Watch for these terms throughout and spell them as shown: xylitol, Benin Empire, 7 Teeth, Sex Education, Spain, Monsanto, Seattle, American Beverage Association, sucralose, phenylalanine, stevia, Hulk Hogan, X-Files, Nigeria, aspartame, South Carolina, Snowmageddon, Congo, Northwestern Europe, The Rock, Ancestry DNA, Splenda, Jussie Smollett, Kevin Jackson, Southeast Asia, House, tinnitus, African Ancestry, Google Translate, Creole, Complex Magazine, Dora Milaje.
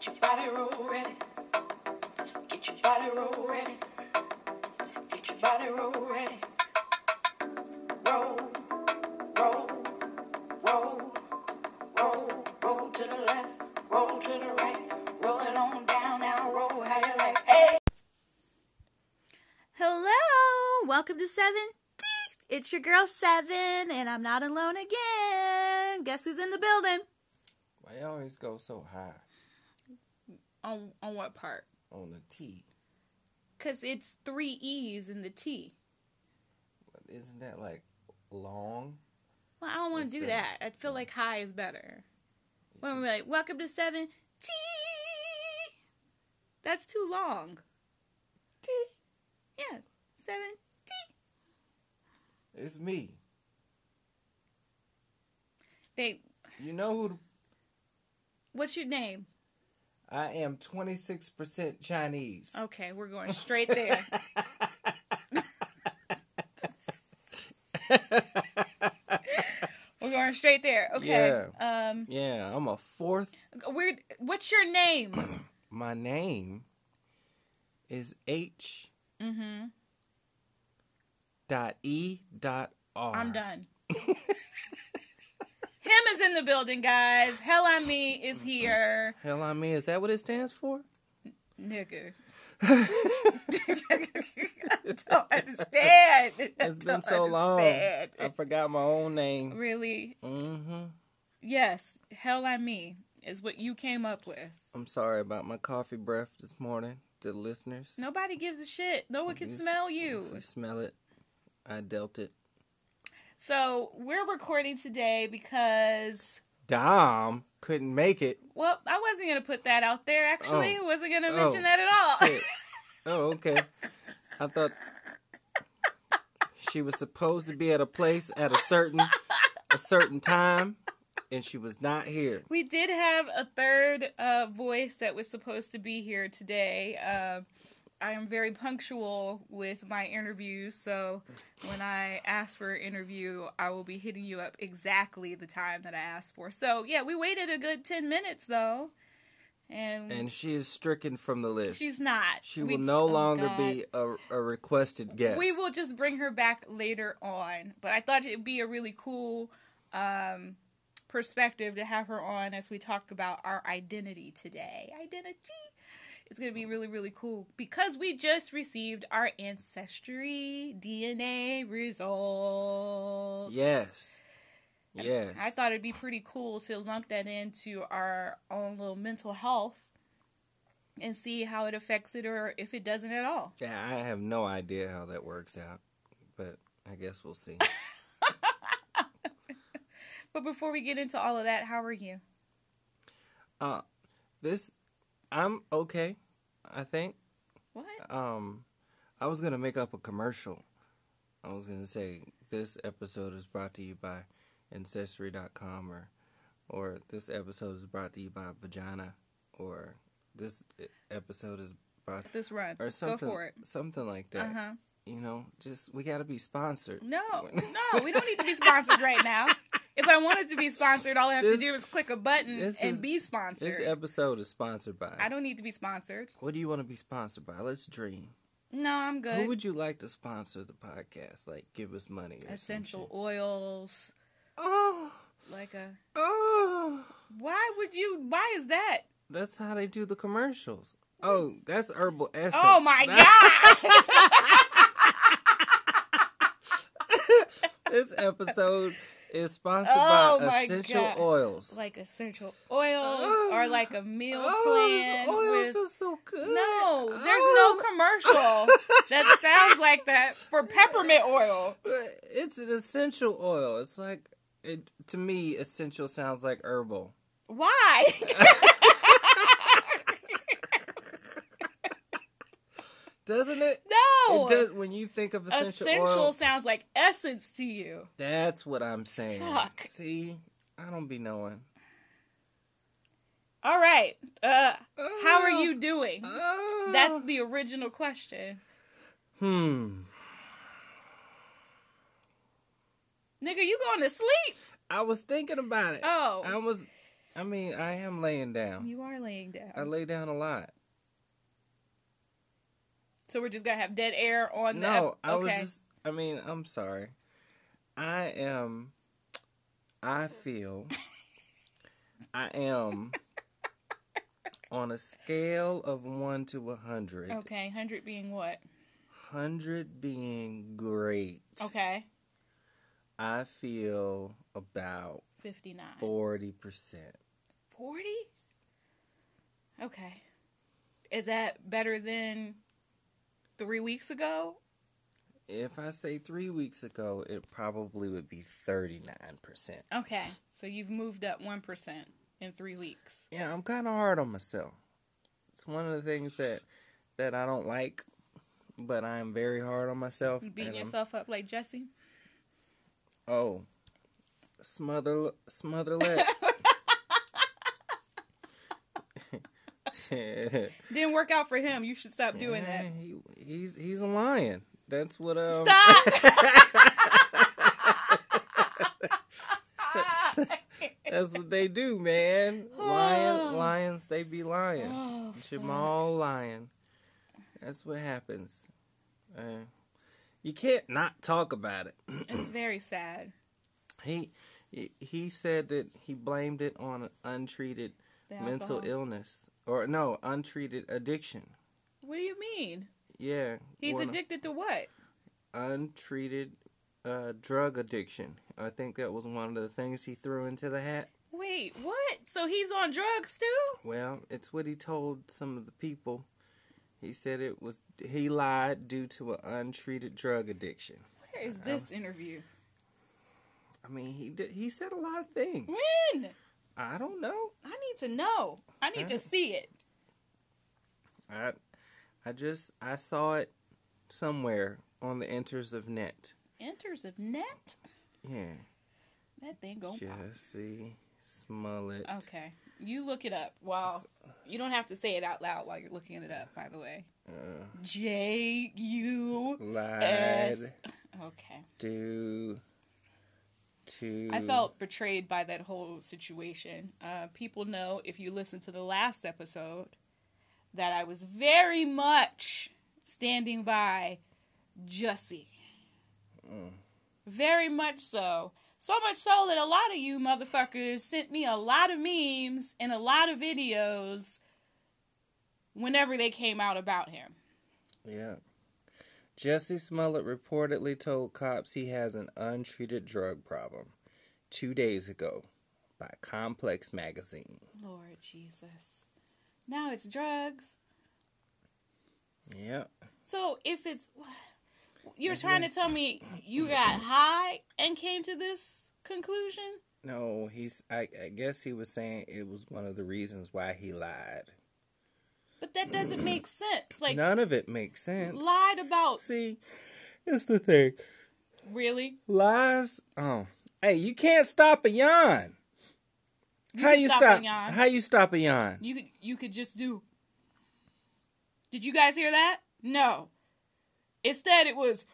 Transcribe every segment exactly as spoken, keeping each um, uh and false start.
Get your body roll ready. Get your body roll ready. Get your body roll ready. Roll, roll, roll, roll, roll to the left, roll to the right, roll it on down, now roll how you like. Hey. Hello, welcome to seven teeth. It's your girl Seven, and I'm not alone again. Guess who's in the building? Why you always go so high? On on what part? On the T. Cause it's three E's in the T. Isn't that like long? Well, I don't want to do that. I feel like high is better. When we're like, welcome to seven T. That's too long. T. Yeah, seven T. It's me. They. You know who? What's your name? I am twenty-six percent Chinese. Okay, we're going straight there. We're going straight there. Okay. Yeah. Um, yeah, I'm a fourth. We're, what's your name? My name is H. Mm-hmm. Dot E. Dot R. I'm done. Him is in the building, guys. Hell on Me is here. Hell on Me, is that what it stands for? Nigga. I don't understand. It's I been don't so understand. long. I forgot my own name. Really? Mm-hmm. Yes. Hell on Me is what you came up with. I'm sorry about my coffee breath this morning to the listeners. Nobody gives a shit. No one can smell you. If you smell it, I dealt it. So, we're recording today because Dom couldn't make it. Well, I wasn't going to put that out there, actually. Oh. I wasn't going to mention oh, that at all. Shit. Oh, okay. I thought she was supposed to be at a place at a certain a certain time, and she was not here. We did have a third uh, voice that was supposed to be here today. Uh, I am very punctual with my interviews, so when I ask for an interview, I will be hitting you up exactly the time that I asked for. So, yeah, we waited a good ten minutes, though. And and she is stricken from the list. She's not. She we will no oh longer God. be a, a requested guest. We will just bring her back later on. But I thought it would be a really cool um, perspective to have her on as we talk about our identity today. Identity. It's going to be really, really cool because we just received our Ancestry D N A results. Yes. Yes. I, I thought it'd be pretty cool to lump that into our own little mental health and see how it affects it or if it doesn't at all. Yeah, I have no idea how that works out, but I guess we'll see. But before we get into all of that, how are you? Uh, this... I'm okay, I think. What? Um, I was going to make up a commercial. I was going to say, this episode is brought to you by Ancestry dot com, or or this episode is brought to you by Vagina, or this episode is brought to... This run. Or something, Go for it. Something like that. Uh-huh. You know, just, we got to be sponsored. No, no, we don't need to be sponsored right now. If I wanted to be sponsored, all I have this, to do is click a button and is, be sponsored. This episode is sponsored by. I don't need to be sponsored. What do you want to be sponsored by? Let's dream. No, I'm good. Who would you like to sponsor the podcast? Like, give us money. Or Essential oils. Oh. Like a. Oh. Why would you? Why is that? That's how they do the commercials. Oh, that's herbal essence. Oh, my that's... God. This episode is sponsored oh by essential God. oils, like essential oils, oh, or like a meal oh, plan. This oil with... feels so good. No, there's oh. no commercial that sounds like that for peppermint oil. It's an essential oil. It's like it to me. Essential sounds like herbal. Why? Doesn't it? No. It does. When you think of essential, essential oil, sounds like essence to you. That's what I'm saying. Fuck. See, I don't be knowing. All right. Uh, oh. How are you doing? Oh. That's the original question. Hmm. Nigga, you going to sleep? I was thinking about it. Oh. I was. I mean, I am laying down. You are laying down. I lay down a lot. So we're just going to have dead air on the... No, ep- I okay. was just... I mean, I'm sorry. I am... I feel... I am... on a scale of one to one hundred. Okay, one hundred being what? one hundred being great. Okay. I feel about... fifty-nine. forty percent. forty? Okay. Is that better than three weeks ago? If I say three weeks ago, it probably would be thirty-nine percent. Okay. So you've moved up one percent in three weeks. Yeah, I'm kind of hard on myself. It's one of the things that, that I don't like, but I'm very hard on myself. You beating yourself I'm... up like Jussie? Oh, Smother, smotherlet. Didn't work out for him. You should stop doing yeah, that. He, he's he's a lion. That's what. Um... Stop. That's what they do, man. Lion, lions, they be lying. Oh, Jamal lying. That's what happens. Uh, you can't not talk about it. It's very sad. He he said that he blamed it on an untreated mental illness. Or, no, untreated addiction. What do you mean? Yeah. He's well, addicted to what? Untreated uh, drug addiction. I think that was one of the things he threw into the hat. Wait, what? So he's on drugs, too? Well, it's what he told some of the people. He said it was he lied due to an untreated drug addiction. Where is this um, interview? I mean, he did, he said a lot of things. When? I don't know. I need to know. I need I, to see it. I I just, I saw it somewhere on the enters of net. Enters of net? Yeah. That thing going pop. Jussie Smollett. Okay. You look it up while, you don't have to say it out loud while you're looking it up, by the way. Uh, J U S. Okay. Do... To... I felt betrayed by that whole situation. Uh, people know, if you listen to the last episode, that I was very much standing by Jussie. Mm. Very much so. So much so that a lot of you motherfuckers sent me a lot of memes and a lot of videos whenever they came out about him. Yeah. Jussie Smollett reportedly told cops he has an untreated drug problem two days ago by Complex Magazine. Lord Jesus. Now it's drugs. Yeah. So if it's... You're trying to tell me you got high and came to this conclusion? No, he's. I, I guess he was saying it was one of the reasons why he lied. But that doesn't make sense. Like none of it makes sense. Lied about. See, it's the thing. Really? Lies. Oh, hey, you can't stop a yawn. You How you stop? stop a yawn. How you stop a yawn? You could, you could just do. Did you guys hear that? No. Instead, it was.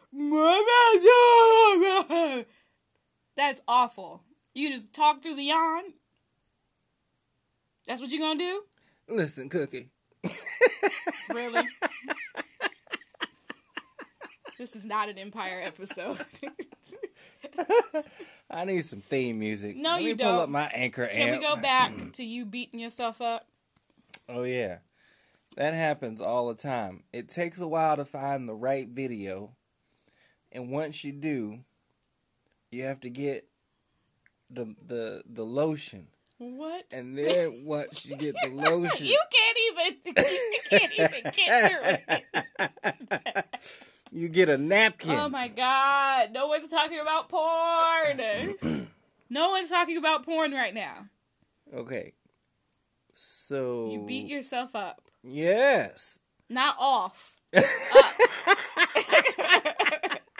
That's awful. You just talk through the yawn. That's what you gonna do? Listen, Cookie. Really? This is not an Empire episode. I need some theme music. No, Let you me don't. Pull up my anchor Can amp. we go back to you beating yourself up? Oh, yeah. That happens all the time. It takes a while to find the right video. And once you do, you have to get the the, the lotion. What? And then once you get the lotion... You can't even... You can't even get through it. You get a napkin. Oh, my God. No one's talking about porn. No one's talking about porn right now. Okay. So... You beat yourself up. Yes. Not off. Up.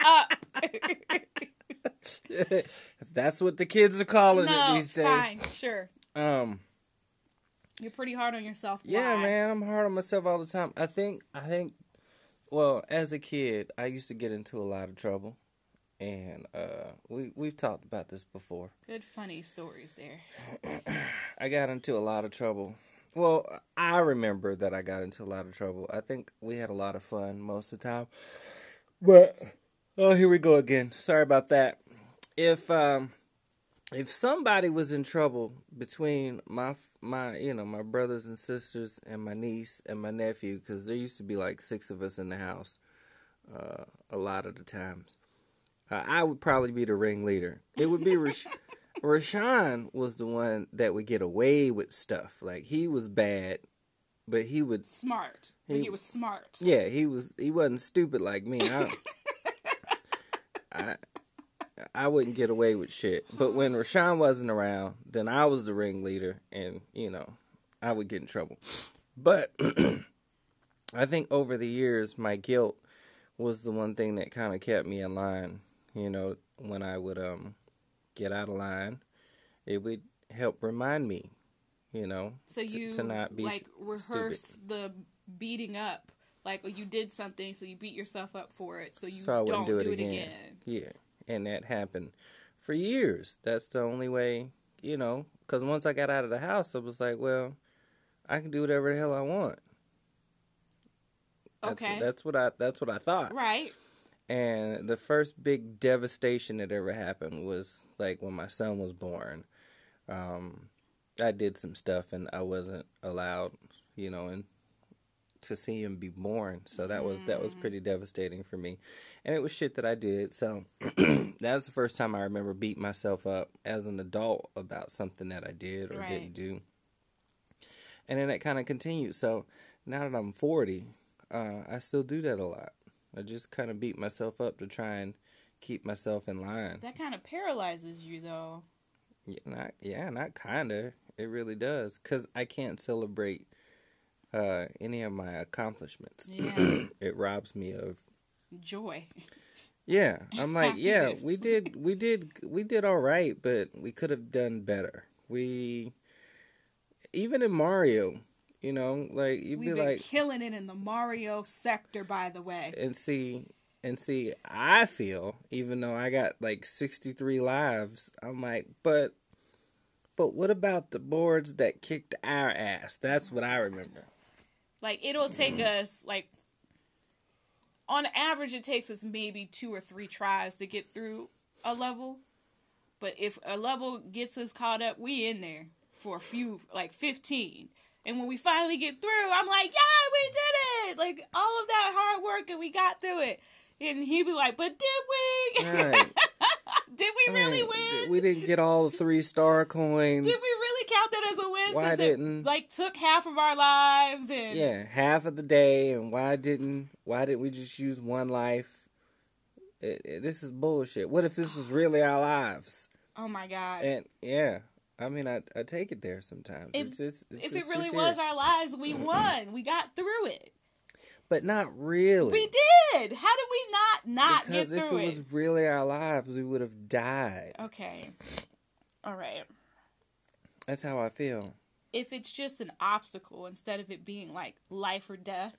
Up. That's what the kids are calling no, it these days. Fine, sure. Um, You're pretty hard on yourself. Why? Yeah, man, I'm hard on myself all the time. I think, I think, well, as a kid, I used to get into a lot of trouble, and uh, we we've talked about this before. Good funny stories there. I got into a lot of trouble. Well, I remember that I got into a lot of trouble. I think we had a lot of fun most of the time. But, oh, here we go again. Sorry about that. If um, if somebody was in trouble between my, my you know, my brothers and sisters and my niece and my nephew, because there used to be like six of us in the house uh, a lot of the times, uh, I would probably be the ringleader. It would be... Re- Rashawn was the one that would get away with stuff. Like, he was bad, but he would... Smart. He, he was smart. Yeah, he, was, he wasn't stupid like me. I, I I wouldn't get away with shit. But when Rashawn wasn't around, then I was the ringleader, and, you know, I would get in trouble. But I think over the years, my guilt was the one thing that kind of kept me in line, you know, when I would... um. get out of line, it would help remind me, you know, so you, to, to not be like rehearse stupid. The beating up, like you did something, so you beat yourself up for it, so you so don't do, it, do it, again. it again. Yeah, and that happened for years. That's the only way, you know, because once I got out of the house, I was like, well, I can do whatever the hell I want. Okay, that's, that's what I that's what I thought. Right. And the first big devastation that ever happened was, like, when my son was born. Um, I did some stuff, and I wasn't allowed, you know, and to see him be born. So that was that was pretty devastating for me. And it was shit that I did. So that was the first time I remember beating myself up as an adult about something that I did or right. didn't do. And then that kind of continued. So now that I'm forty, uh, I still do that a lot. I just kind of beat myself up to try and keep myself in line. That kind of paralyzes you, though. Yeah, not, yeah, not kind of. It really does. Because I can't celebrate uh, any of my accomplishments. Yeah. It robs me of... joy. Yeah. I'm like, yeah, we did, we did, we did all right, but we could have done better. We... Even in Mario... You know, like you'd We've be been like killing it in the Mario sector, by the way. And see, and see, I feel even though I got like sixty-three lives, I'm like, but, but what about the boards that kicked our ass? That's what I remember. Like it'll take us like, on average, it takes us maybe two or three tries to get through a level, but if a level gets us caught up, we in there for a few, like fifteen. And when we finally get through, I'm like, yeah, we did it. Like, all of that hard work, and we got through it. And he'd be like, but did we? Right. Did we really right. win? We didn't get all the three-star coins. Did we really count that as a win? Why didn't? It, like, took half of our lives. And yeah, half of the day. And why didn't Why didn't we just use one life? It, it, this is bullshit. What if this was really our lives? Oh, my God. And yeah. I mean, I I take it there sometimes. If, it's, it's, it's, if it it's really serious. was our lives, we won. We got through it. But not really. We did. How did we not not because get through it? Because if it was really our lives, we would have died. Okay. All right. That's how I feel. If it's just an obstacle instead of it being like life or death,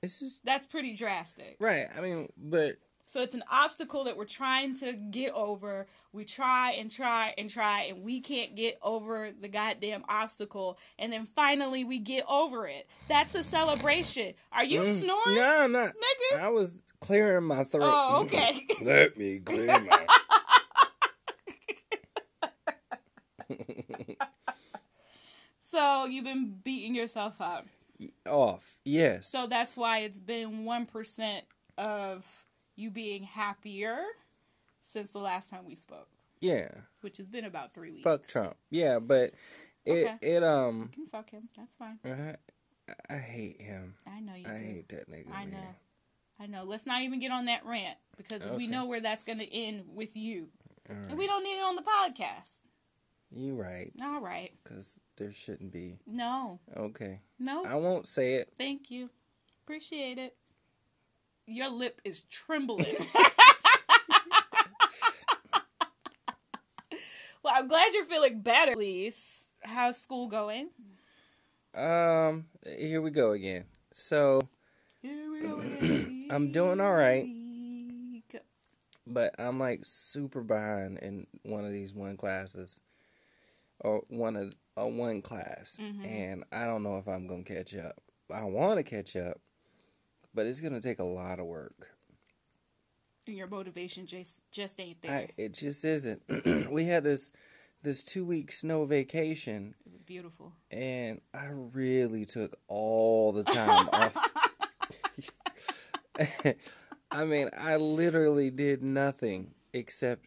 it's just that's pretty drastic. Right. I mean, but... So it's an obstacle that we're trying to get over. We try and try and try, and we can't get over the goddamn obstacle. And then finally we get over it. That's a celebration. Are you mm, snoring? No, I'm not. Nigga? I was clearing my throat. Oh, okay. Let me clear my... So you've been beating yourself up. Off, yes. So that's why it's been one percent of... you being happier since the last time we spoke. Yeah. Which has been about three weeks. Fuck Trump. Yeah, but it... Okay. it um. You can fuck him. That's fine. I, I hate him. I know you I do. I hate that nigga, I man. know. I know. Let's not even get on that rant, because okay. we know where that's going to end with you. All right. And we don't need it on the podcast. You right. All right. Because there shouldn't be. No. Okay. No. I won't say it. Thank you. Appreciate it. Your lip is trembling. Well, I'm glad you're feeling better, Elise. How's school going? Um, here we go again. So, here we go again. I'm doing all right. But I'm like super behind in one of these one classes. or one of uh, one class, mm-hmm. and I don't know if I'm gonna catch up. I want to catch up, but it's gonna take a lot of work. And your motivation just just ain't there. I, it just isn't. We had this this two week snow vacation. It was beautiful, and I really took all the time off. I mean, I literally did nothing except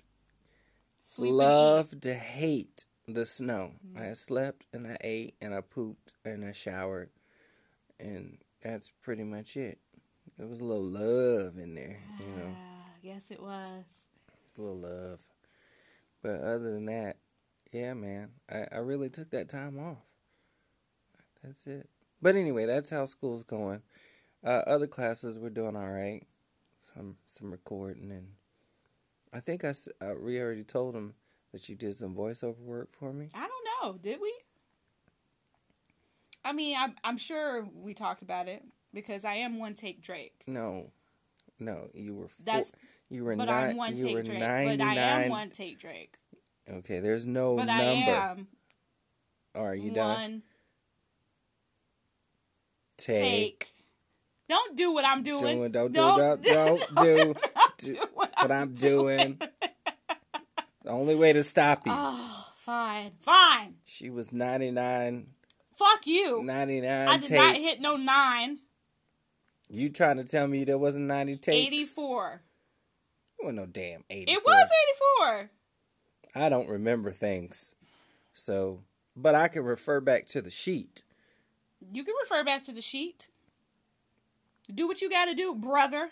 Sleeping. love to hate the snow. Mm-hmm. I slept and I ate and I pooped and I showered, and that's pretty much it. There was a little love in there, you know. Ah, yes, it was. A little love. But other than that, yeah, man, I, I really took that time off. That's it. But anyway, that's how school's going. Uh, other classes, we're doing all right. Some some recording, and I think I, I we already told them that you did some voiceover work for me. I don't know. Did we? I mean, I'm, I'm sure we talked about it. Because I am one take Drake. No, no, you were. Four, That's you were. But not, I'm one take Drake. ninety-nine But I am one take Drake. Okay, there's no but number. I am Are you one done? Take. take. Don't do what I'm doing. doing don't, don't do. Don't, don't, don't, don't do, do what, what I'm doing. doing. The only way to stop you. Oh, fine, fine. She was ninety-nine. Fuck you. ninety-nine. I did take. not hit no nine. You trying to tell me there wasn't ninety takes? eighty-four. There wasn't no damn eighty-four. It was eighty-four. I don't remember things. So, but I can refer back to the sheet. You can refer back to the sheet. Do what you got to do, brother.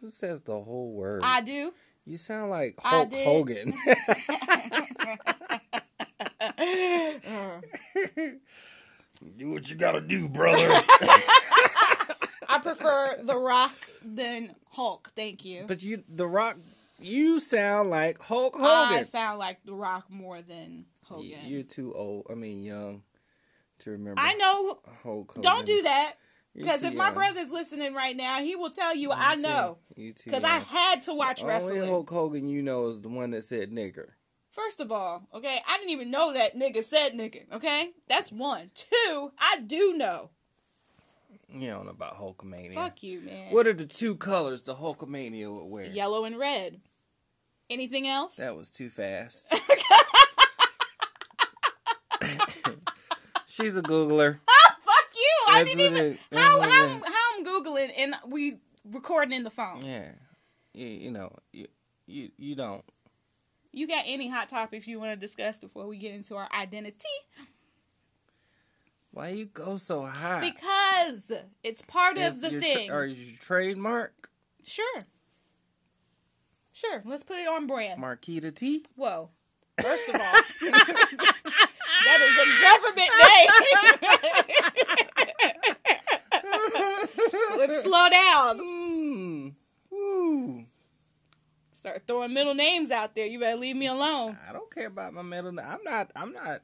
Who says the whole word? I do. You sound like Hulk Hogan. uh. Do what you got to do, brother. I prefer The Rock than Hulk. Thank you. But you, The Rock, you sound like Hulk Hogan. I sound like The Rock more than Hogan. You're too old. I mean, young to remember. I know. Hulk Hogan. Don't do that. Because if young. my brother's listening right now, he will tell you, you I too. know. You too. Because I had to watch the wrestling. The only Hulk Hogan you know is the one that said nigger. First of all, okay, I didn't even know that nigga said nigger, okay? That's one. Two, I do know. You don't know about Hulkamania. Fuck you, man. What are the two colors the Hulkamania would wear? Yellow and red. Anything else? That was too fast. She's a Googler. Oh, fuck you. That's I didn't even... How, how, how I'm Googling and we recording in the phone. Yeah. You, you know, you, you you don't. You got any hot topics you want to discuss before we get into our identity? Why you go so high? Because it's part is of the your thing. Tra- or is your trademark? Sure. Sure. Let's put it on brand. Marquita T? Whoa. First of all, that is a government name. Let's slow down. Mm. Woo. Start throwing middle names out there. You better leave me alone. I don't care about my middle name. I'm not. I'm not.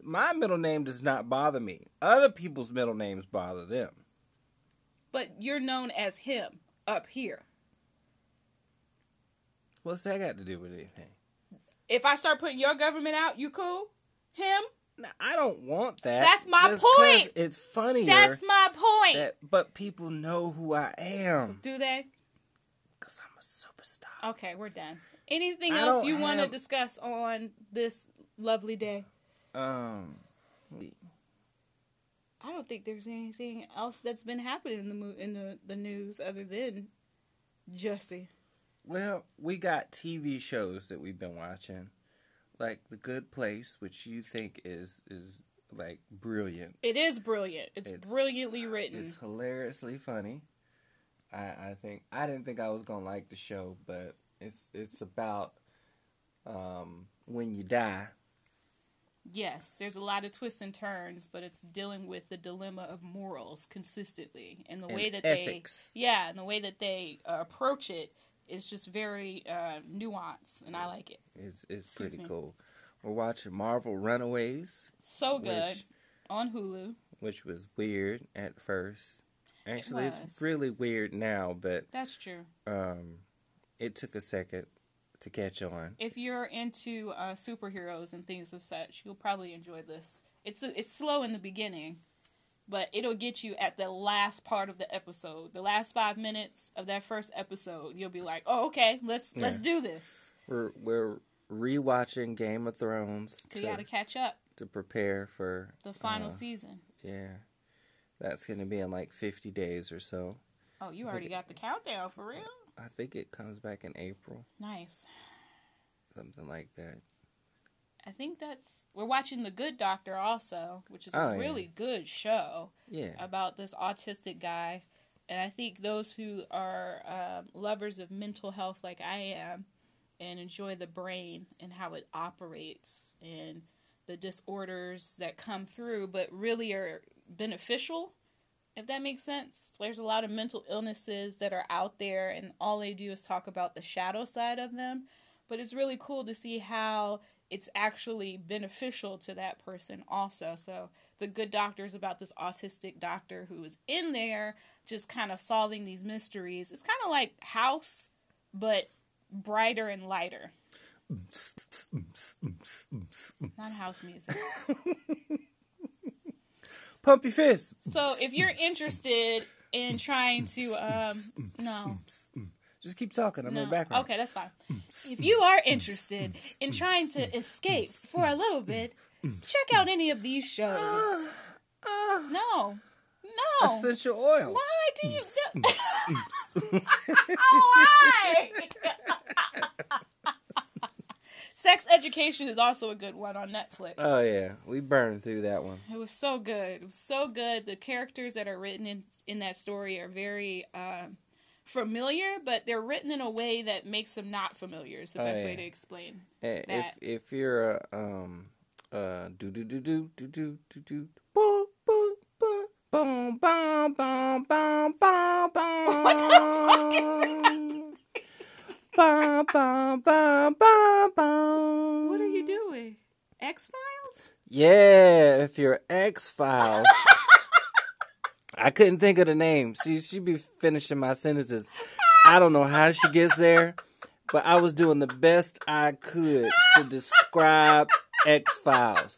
My middle name does not bother me. Other people's middle names bother them. But you're known as him up here. What's that got to do with anything? If I start putting your government out, you cool? Him? No, I don't want that. That's my Just point. It's funnier. That's my point. That, but people know who I am. Do they? Because I'm a superstar. Okay, we're done. Anything I else you have... want to discuss on this lovely day? Um, I don't think there's anything else that's been happening in the mo- in the, the news other than Jussie. Well, we got T V shows that we've been watching, like The Good Place, which you think is is like brilliant. It is brilliant. It's, it's brilliantly written. It's hilariously funny. I I think I didn't think I was gonna like the show, but it's it's about um when you die. Yes, there's a lot of twists and turns, but it's dealing with the dilemma of morals consistently, and the and way that ethics. they, yeah, and the way that they uh, approach it is just very uh, nuanced, and I like it. It's it's Excuse pretty me. cool. We're watching Marvel Runaways, so good which, on Hulu, which was weird at first. Actually, it it's really weird now, but that's true. Um, it took a second to catch on. If you're into uh, superheroes and things as such, you'll probably enjoy this. It's it's slow in the beginning, but it'll get you at the last part of the episode. The last five minutes of that first episode, you'll be like, "Oh, okay, let's yeah. let's do this." We're we're rewatching Game of Thrones. We gotta catch up to prepare for the final uh, season. Yeah, that's gonna be in like fifty days or so. Oh, you already got the countdown for real? I think it comes back in April. Nice. Something like that. I think that's... We're watching The Good Doctor also, which is a oh, really yeah. good show yeah. about this autistic guy. And I think those who are um, lovers of mental health like I am and enjoy the brain and how it operates and the disorders that come through but really are beneficial... If that makes sense, there's a lot of mental illnesses that are out there, and all they do is talk about the shadow side of them. But it's really cool to see how it's actually beneficial to that person also. So The Good Doctor is about this autistic doctor who is in there just kind of solving these mysteries. It's kind of like House, but brighter and lighter. Not house music. Pump your fist. So if you're interested in trying to, um, no. Just keep talking. I'm no. in the background. Okay, that's fine. If you are interested in trying to escape for a little bit, check out any of these shows. Uh, uh, no. No. Essential oil. Why do you... Do- Why? Sex Education is also a good one on Netflix. Oh, yeah. We burned through that one. It was so good. It was so good. The characters that are written in, in that story are very um, familiar, but they're written in a way that makes them not familiar. It's the oh, best yeah. way to explain hey, that. If, if you're a um, uh, do-do-do-do-do-do-do-do, boom-boom-boom-boom-boom-boom-boom-boom. What the fuck is that? Ba, ba, ba, ba, ba. What are you doing? X-Files? Yeah, if you're X-Files. I couldn't think of the name. See, she'd be finishing my sentences. I don't know how she gets there, but I was doing the best I could to describe X-Files.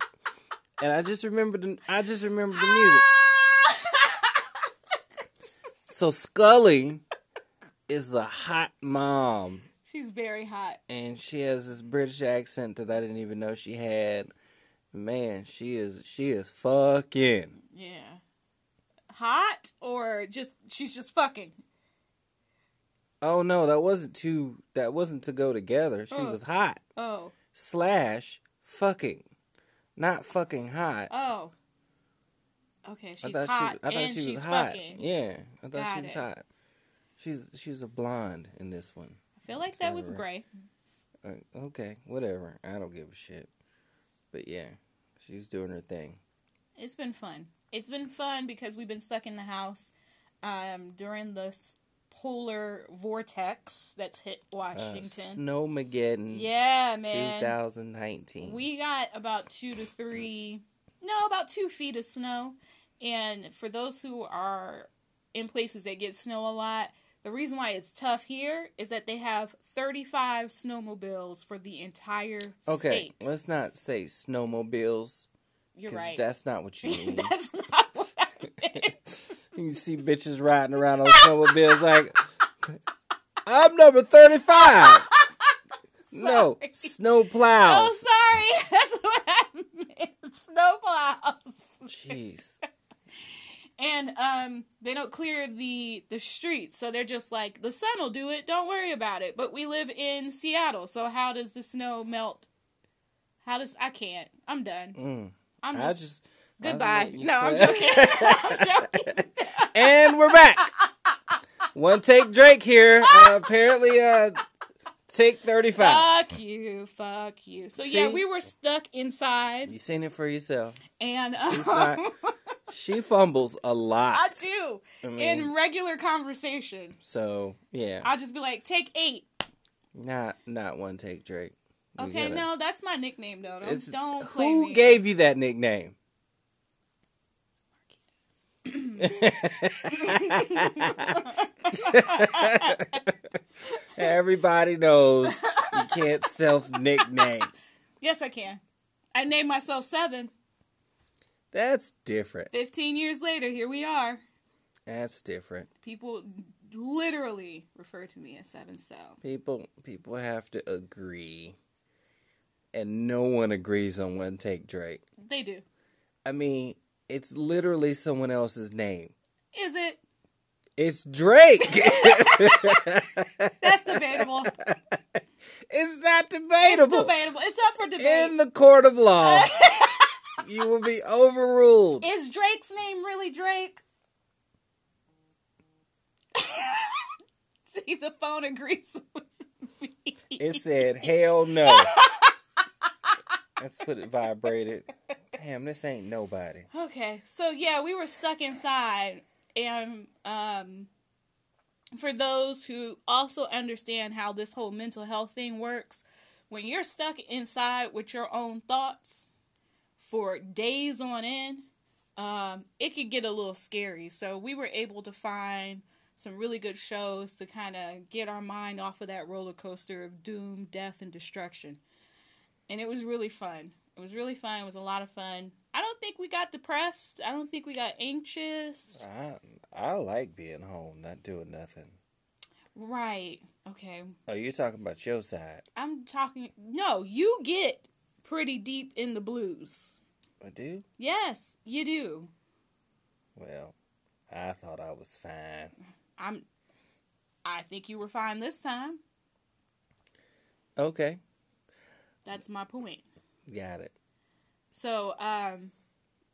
And I just remembered the, I just remembered the music. So Scully is the hot mom. She's very hot. And she has this British accent that I didn't even know she had. Man, she is she is fucking. Yeah. Hot or just she's just fucking. Oh no, that wasn't too that wasn't to go together. She oh. was hot. Oh. Slash fucking. Not fucking hot. Oh. Okay, she's I hot. She, I thought and she was she's hot. Fucking. Yeah. I thought Got she was it. hot. She's she's a blonde in this one. I feel like that was gray. Uh, okay, whatever. I don't give a shit. But yeah, she's doing her thing. It's been fun. It's been fun because we've been stuck in the house um, during this polar vortex that's hit Washington. Uh, Snowmageddon. Yeah, man. twenty nineteen. We got about two to three, no, about two feet of snow. And for those who are in places that get snow a lot, the reason why it's tough here is that they have thirty-five snowmobiles for the entire okay, state. Okay, let's not say snowmobiles. You're right. That's not what you mean. That's not what I meant. You see bitches riding around on snowmobiles like, I'm number thirty-five. No, snow plows. Oh, sorry. That's what I meant. Snow plows. Jeez. And um, they don't clear the, the streets, so they're just like, the sun will do it, don't worry about it. But we live in Seattle, so how does the snow melt? How does... I can't. I'm done. Mm. I'm just... I just goodbye. I no, I'm joking. I'm joking. And we're back. One take Drake here. Uh, apparently, uh, take thirty-five. Fuck you. Fuck you. So, See? yeah, we were stuck inside. You've seen it for yourself. And... Um, She fumbles a lot. I do. I mean, in regular conversation. So, yeah. I'll just be like, take eight. Not not one take, Drake. We okay, gotta, no, that's my nickname, though. Don't, don't play who me. Who gave you that nickname? Everybody knows You can't self-nickname. Yes, I can. I named myself Seven. That's different. Fifteen years later, here we are. That's different. People literally refer to me as Seven Cell. People, people have to agree. And no one agrees on One Take Drake. They do. I mean, it's literally someone else's name. Is it? It's Drake. That's debatable. It's not debatable. It's debatable. It's up for debate. In the court of law, you will be overruled. Is Drake's name really Drake? See, the phone agrees with me. It said, hell no. That's what it vibrated. Damn, this ain't nobody. Okay, so yeah, we were stuck inside. And um, for those who also understand how this whole mental health thing works, when you're stuck inside with your own thoughts for days on end, um, it could get a little scary. So we were able to find some really good shows to kind of get our mind off of that roller coaster of doom, death, and destruction. And it was really fun. It was really fun. It was a lot of fun. I don't think we got depressed. I don't think we got anxious. I I like being home, not doing nothing. Right. Okay. Oh, you're talking about your side. I'm talking... No, you get pretty deep in the blues. I do? Yes, you do. Well, I thought I was fine. I'm... I think you were fine this time. Okay. That's my point. Got it. So, um,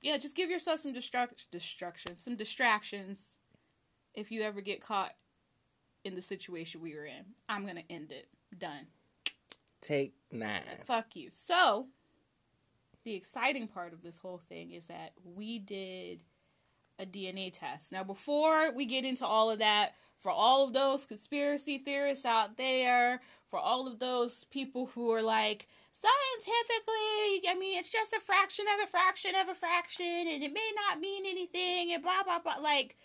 yeah, just give yourself some destruct- destruction, some distractions if you ever get caught in the situation we were in. I'm going to end it. Done. Take nine. Fuck you. So, the exciting part of this whole thing is that we did a D N A test. Now, before we get into all of that, for all of those conspiracy theorists out there, for all of those people who are like, scientifically, I mean, it's just a fraction of a fraction of a fraction, and it may not mean anything, and blah, blah, blah, like,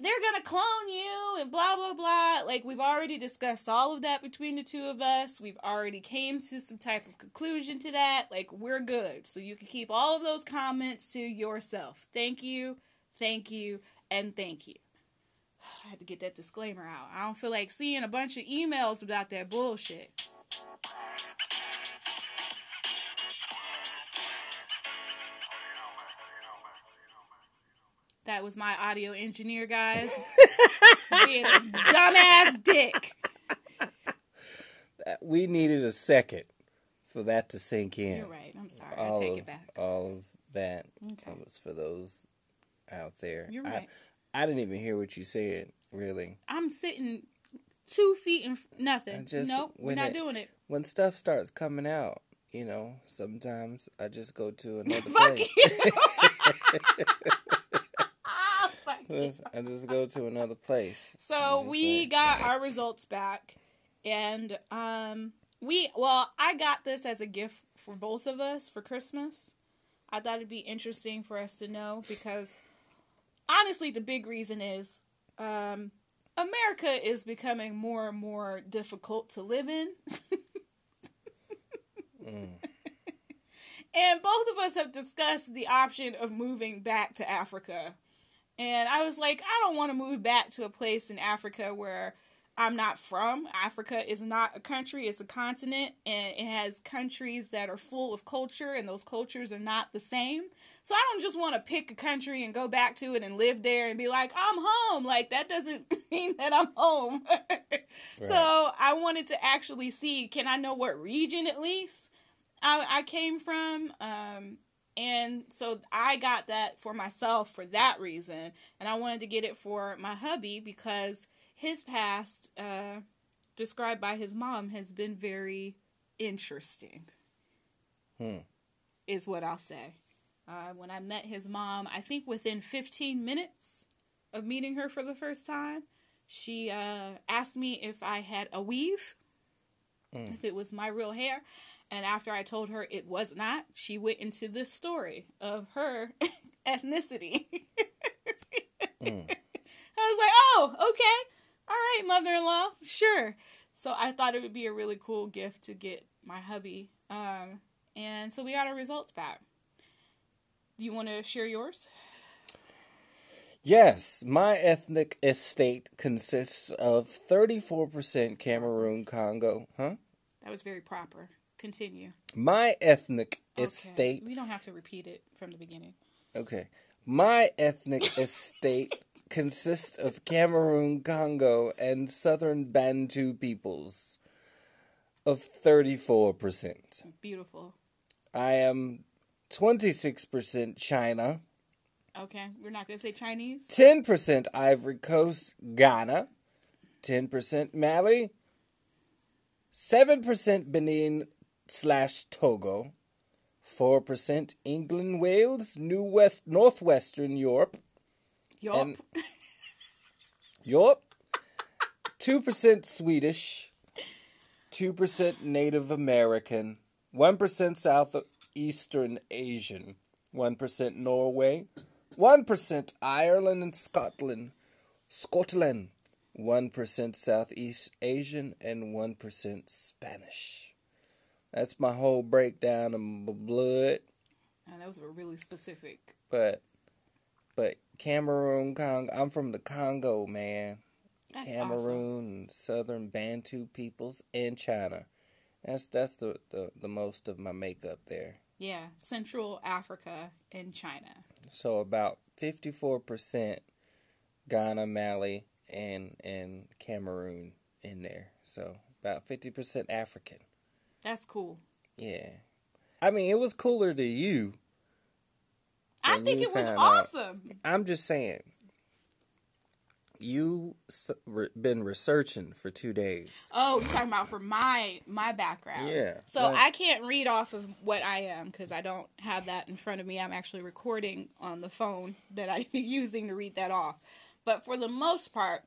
they're gonna clone you, and blah, blah, blah, like, we've already discussed all of that between the two of us, we've already came to some type of conclusion to that, like, we're good, so you can keep all of those comments to yourself. Thank you, thank you, and thank you. I had to get that disclaimer out. I don't feel like seeing a bunch of emails about that bullshit. That was my audio engineer, guys. Being a dumbass dick. We needed a second for that to sink in. You're right. I'm sorry. All I take of, it back. All of that okay. was for those out there. You're right. I, I didn't even hear what you said, really. I'm sitting two feet in nothing. Just, nope, we're not it, doing it. When stuff starts coming out, you know, sometimes I just go to another place. Fuck you. I just go to another place. So we like, got our results back, and um, we well, I got this as a gift for both of us for Christmas. I thought it'd be interesting for us to know because, honestly, the big reason is um, America is becoming more and more difficult to live in, mm. and both of us have discussed the option of moving back to Africa. And I was like, I don't want to move back to a place in Africa where I'm not from. Africa is not a country, it's a continent, and it has countries that are full of culture, and those cultures are not the same. So I don't just want to pick a country and go back to it and live there and be like, I'm home. Like, that doesn't mean that I'm home. Right. So I wanted to actually see, can I know what region at least I, I came from? Um... And so I got that for myself for that reason. And I wanted to get it for my hubby because his past, uh, described by his mom, has been very interesting. Hmm. Is what I'll say. Uh, when I met his mom, I think within fifteen minutes of meeting her for the first time, she uh, asked me if I had a weave, hmm. if it was my real hair. And after I told her it was not, she went into this story of her ethnicity. mm. I was like, oh, okay. All right, mother-in-law. Sure. So I thought it would be a really cool gift to get my hubby. Um, and so we got our results back. Do you want to share yours? Yes, my ethnic estate consists of thirty-four percent Cameroon, Congo. Huh? That was very proper. Continue. My ethnic okay. estate... We don't have to repeat it from the beginning. Okay. My ethnic estate consists of Cameroon, Congo, and southern Bantu peoples of thirty-four percent. Beautiful. I am twenty-six percent China. Okay, we're not going to say Chinese. ten percent Ivory Coast, Ghana. ten percent Mali. seven percent Benin slash Togo. four percent England, Wales, New West, Northwestern Europe. Europe. Europe. two percent Swedish. two percent Native American. one percent Southeastern Asian. one percent Norway. one percent Ireland and Scotland, Scotland, one percent Southeast Asian, and one percent Spanish. That's my whole breakdown of my blood. Oh, those were really specific. But, but Cameroon, Congo, I'm from the Congo, man. That's Cameroon, awesome. And southern Bantu peoples, and China. That's, that's the, the, the most of my makeup there. Yeah, Central Africa and China. So about fifty-four percent Ghana, Mali, and and Cameroon in there. So about fifty percent African. That's cool. Yeah. I mean, it was cooler to you. I think it was awesome. Out. I'm just saying. You been researching for two days. Oh, you're talking about for my my background. Yeah. So well, I can't read off of what I am because I don't have that in front of me. I'm actually recording on the phone that I've been using to read that off. But for the most part,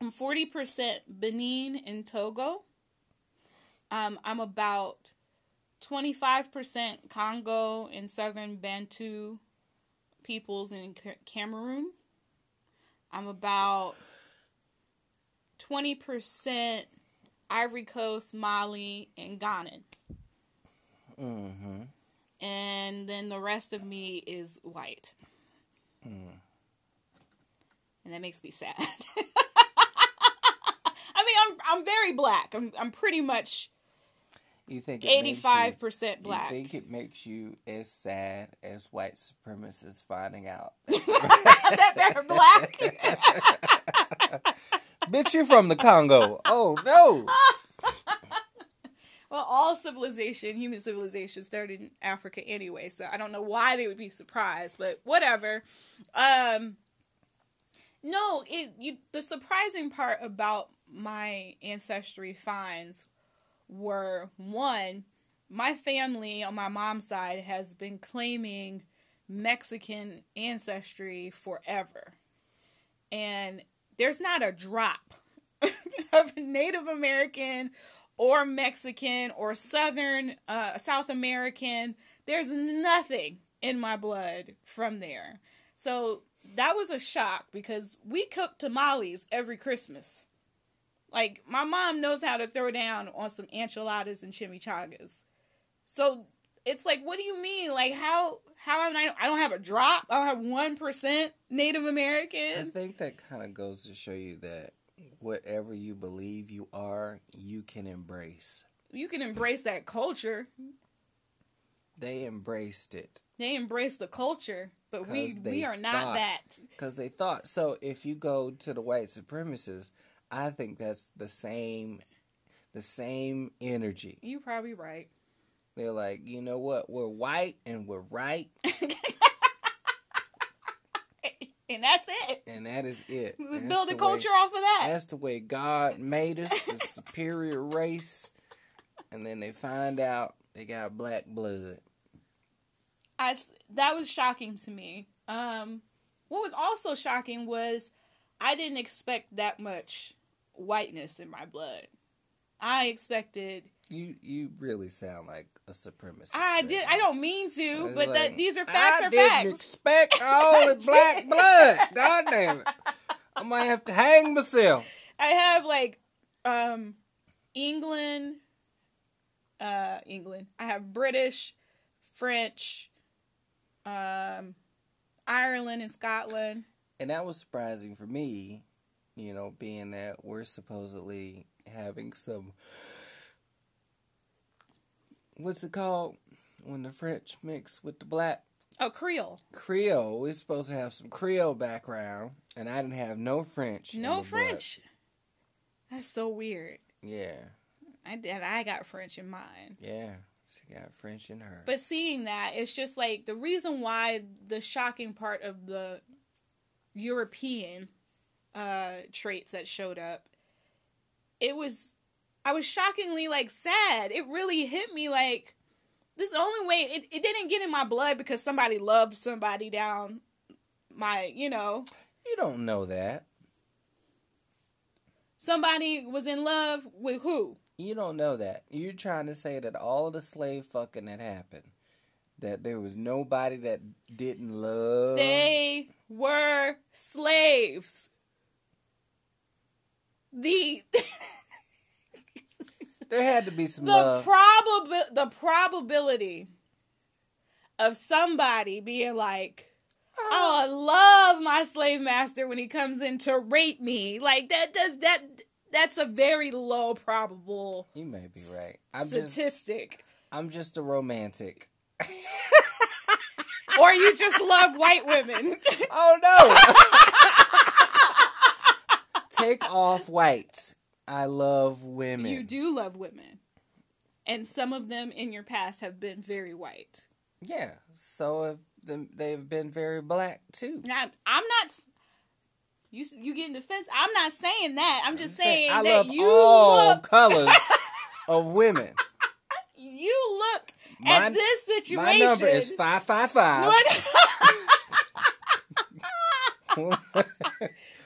I'm forty percent Benin and Togo. Um, I'm about twenty-five percent Congo and southern Bantu peoples in Cameroon. I'm about twenty percent Ivory Coast, Mali, and Ghana. Mm-hmm. And then the rest of me is white. Mm. And that makes me sad. I mean, I'm I'm very black. I'm I'm pretty much you think eighty-five percent black. You think it makes you as sad as white supremacists finding out that they're black? Bitch, you're from the Congo. Oh, no. Well, all civilization, human civilization started in Africa anyway, so I don't know why they would be surprised, but whatever. Um, no, it, you, the surprising part about my ancestry finds were, one, my family on my mom's side has been claiming Mexican ancestry forever. And there's not a drop of Native American or Mexican or Southern, uh, South American. There's nothing in my blood from there. So that was a shock because we cook tamales every Christmas. Like, my mom knows how to throw down on some enchiladas and chimichangas. So it's like, what do you mean? Like, how how am I, I don't have a drop? I don't have one percent Native American? I think that kind of goes to show you that whatever you believe you are, you can embrace. You can embrace that culture. They embraced it. They embraced the culture, but we, we are not thought, that. Because they thought. So if you go to the white supremacists, I think that's the same, the same energy. You're probably right. They're like, you know what? We're white and we're right. And that's it. And that is it. Let's build a culture way, off of that. That's the way God made us, the superior race. And then they find out they got black blood. I, that was shocking to me. Um, what was also shocking was I didn't expect that much whiteness in my blood. I expected you. You really sound like a supremacist. I did. I don't mean to, but like, that, these are facts. I are didn't facts. Expect all the black blood. God damn it! I might have to hang myself. I have like um England, uh, England. I have British, French, um, Ireland, and Scotland. And that was surprising for me, you know, being that we're supposedly having some, what's it called when the French mix with the black? Oh, Creole. Creole. We're supposed to have some Creole background, and I didn't have no French. No French. Blood. That's so weird. Yeah. I did. I got French in mine. Yeah. She got French in her. But seeing that, it's just like the reason why the shocking part of the European uh, traits that showed up, it was, I was shockingly like sad. It really hit me like, this is the only way, it, it didn't get in my blood because somebody loved somebody down my, you know. You don't know that. Somebody was in love with who? You don't know that. You're trying to say that all of the slave fucking that happened, that there was nobody that didn't love. They were slaves. The... There had to be some the love. Probab- the probability of somebody being like, oh, I love my slave master when he comes in to rape me. Like, that does that. That's a very low probable You may be right. I'm statistic. Just, I'm just a romantic. Or you just love white women. Oh, no. Take off white. I love women. You do love women. And some of them in your past have been very white. Yeah. So they've been very black, too. Now, I'm not... You you getting defensive? I'm not saying that. I'm just I'm saying, saying I that love you all look... colors of women. You look my, at this situation... My number is five five five.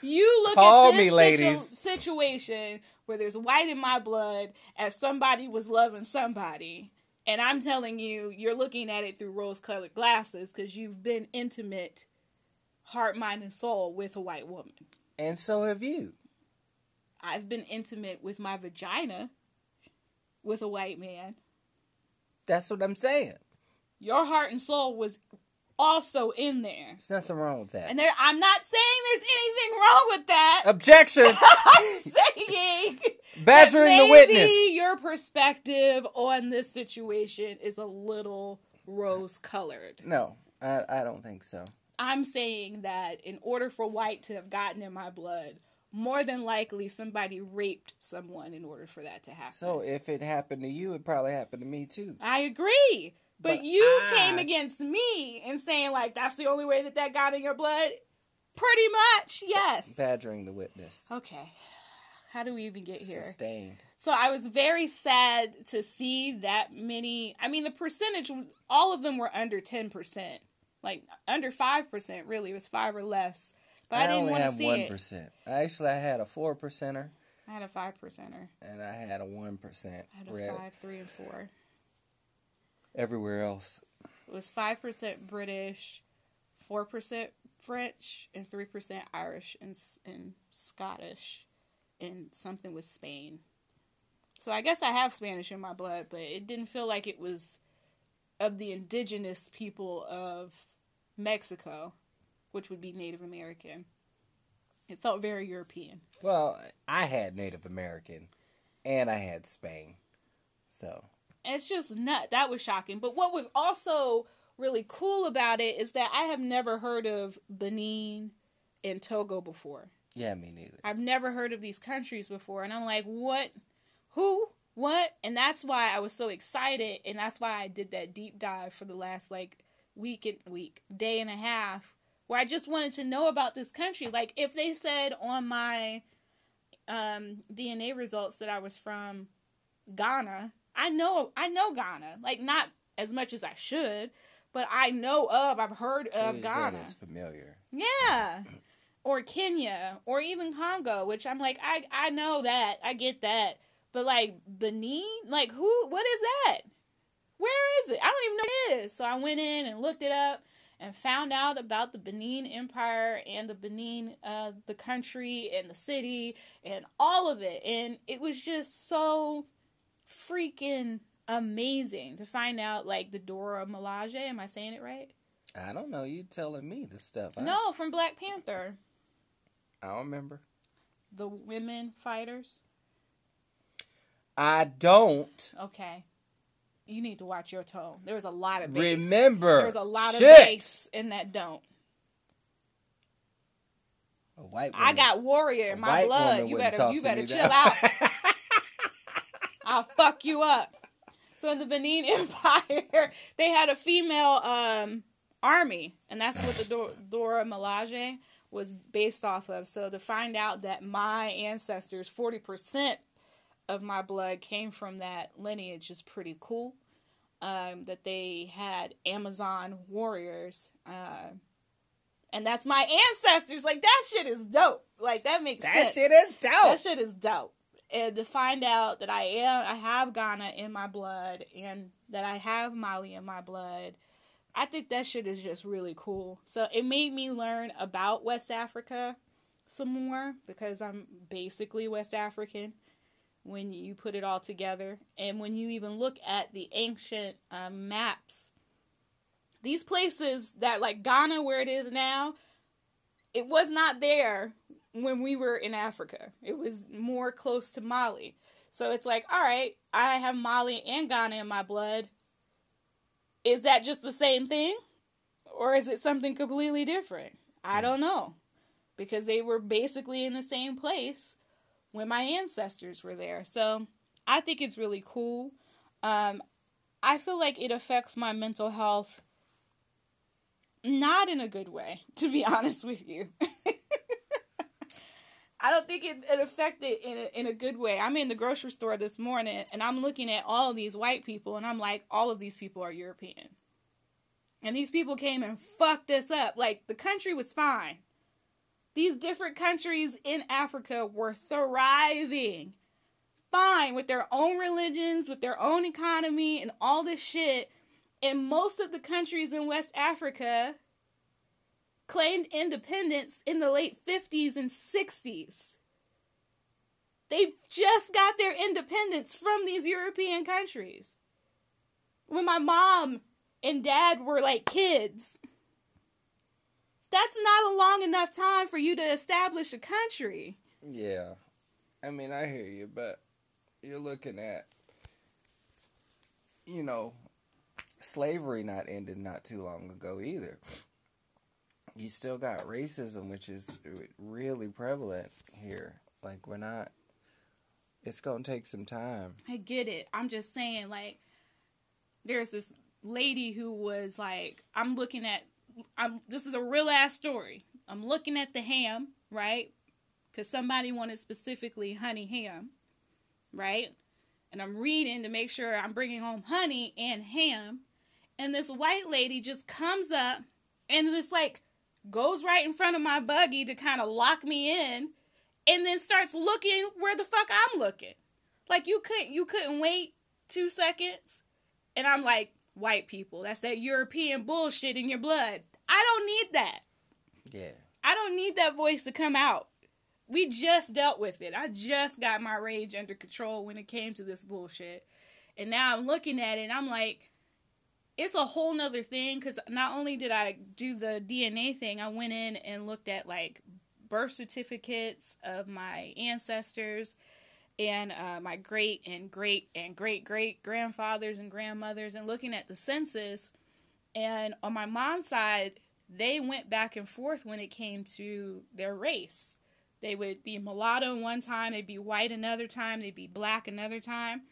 You look Call at this me, ladies. Situ- situation where there's white in my blood as somebody was loving somebody, and I'm telling you, you're looking at it through rose-colored glasses because you've been intimate, heart, mind, and soul with a white woman. And so have you. I've been intimate with my vagina with a white man. That's what I'm saying. Your heart and soul was... also in there. There's nothing wrong with that. And there, I'm not saying there's anything wrong with that. Objection. I'm saying badgering the witness. Maybe your perspective on this situation is a little rose-colored. No, I, I don't think so. I'm saying that in order for white to have gotten in my blood, more than likely somebody raped someone in order for that to happen. So if it happened to you, it probably happened to me too. I agree. But, but you I... came against me and saying, like, that's the only way that that got in your blood? Pretty much, yes. Badgering the witness. Okay. How do we even get here? Sustained. So I was very sad to see that many. I mean, the percentage, all of them were under ten percent. Like, under five percent, really. It was five or less. But I, I didn't want to see it. I only have one percent. Actually, I had a four percenter. I had a five percenter. And I had a one percent. I had a red. five, three, and four. Everywhere else. It was five percent British, four percent French, and three percent Irish and, and Scottish, and something with Spain. So I guess I have Spanish in my blood, but it didn't feel like it was of the indigenous people of Mexico, which would be Native American. It felt very European. Well, I had Native American, and I had Spain, so... It's just nut. That was shocking. But what was also really cool about it is that I have never heard of Benin and Togo before. Yeah, me neither. I've never heard of these countries before. And I'm like, what? Who? What? And that's why I was so excited. And that's why I did that deep dive for the last, like, week and week, day and a half, where I just wanted to know about this country. Like, if they said on my um, D N A results that I was from Ghana... I know, I know Ghana, like not as much as I should, but I know of, I've heard of Ghana. It's familiar. Yeah. Or Kenya or even Congo, which I'm like, I, I know that. I get that. But like Benin, like who, what is that? Where is it? I don't even know what it is. So I went in and looked it up and found out about the Benin Empire and the Benin, uh, the country and the city and all of it. And it was just so freaking amazing to find out, like, the Dora Milaje. Am I saying it right? I don't know. You telling me this stuff. Huh? No, from Black Panther. I don't remember. The women fighters. I don't. Okay. You need to watch your tone. There was a lot of bass. Remember. There was a lot of shit. bass in that don't. A white woman. I got warrior in my blood. You better you better chill out. I'll fuck you up. So in the Benin Empire, they had a female um, army. And that's what the Dora, Dora Milaje was based off of. So to find out that my ancestors, forty percent of my blood came from that lineage is pretty cool. Um, that they had Amazon warriors. Uh, and that's my ancestors. Like, that shit is dope. Like, that makes that sense. That shit is dope. That shit is dope. And to find out that I am, I have Ghana in my blood and that I have Mali in my blood, I think that shit is just really cool. So it made me learn about West Africa some more because I'm basically West African when you put it all together. And when you even look at the ancient um, maps, these places that, like Ghana, where it is now, it was not there when we were in Africa. It was more close to Mali. So it's like, all right, I have Mali and Ghana in my blood. Is that just the same thing? Or is it something completely different? I don't know. Because they were basically in the same place when my ancestors were there. So I think it's really cool. Um, I feel like it affects my mental health, not in a good way, to be honest with you. I don't think it, it affected in a, in a good way. I'm in the grocery store this morning, and I'm looking at all of these white people, and I'm like, all of these people are European. And these people came and fucked us up. Like, the country was fine. These different countries in Africa were thriving, fine, with their own religions, with their own economy, and all this shit. And most of the countries in West Africa claimed independence in the late fifties and sixties. They just got their independence from these European countries. When my mom and dad were like kids. That's not a long enough time for you to establish a country. Yeah. I mean, I hear you, but you're looking at, you know, slavery not ended not too long ago either. You still got racism, which is really prevalent here. Like, we're not, it's going to take some time. I get it. I'm just saying, like, there's this lady who was like, I'm looking at, I'm, this is a real ass story. I'm looking at the ham, right? Because somebody wanted specifically honey ham, right? And I'm reading to make sure I'm bringing home honey and ham. And this white lady just comes up and just like goes right in front of my buggy to kind of lock me in. And then starts looking where the fuck I'm looking. Like, you couldn't, you couldn't wait two seconds. And I'm like, white people, that's that European bullshit in your blood. I don't need that. Yeah. I don't need that voice to come out. We just dealt with it. I just got my rage under control when it came to this bullshit. And now I'm looking at it and I'm like, it's a whole nother thing. Because not only did I do the D N A thing, I went in and looked at like birth certificates of my ancestors. And uh, my great and great and great great grandfathers and grandmothers, and looking at the census. And on my mom's side, they went back and forth when it came to their race. They would be mulatto one time, they'd be white another time, they'd be black another time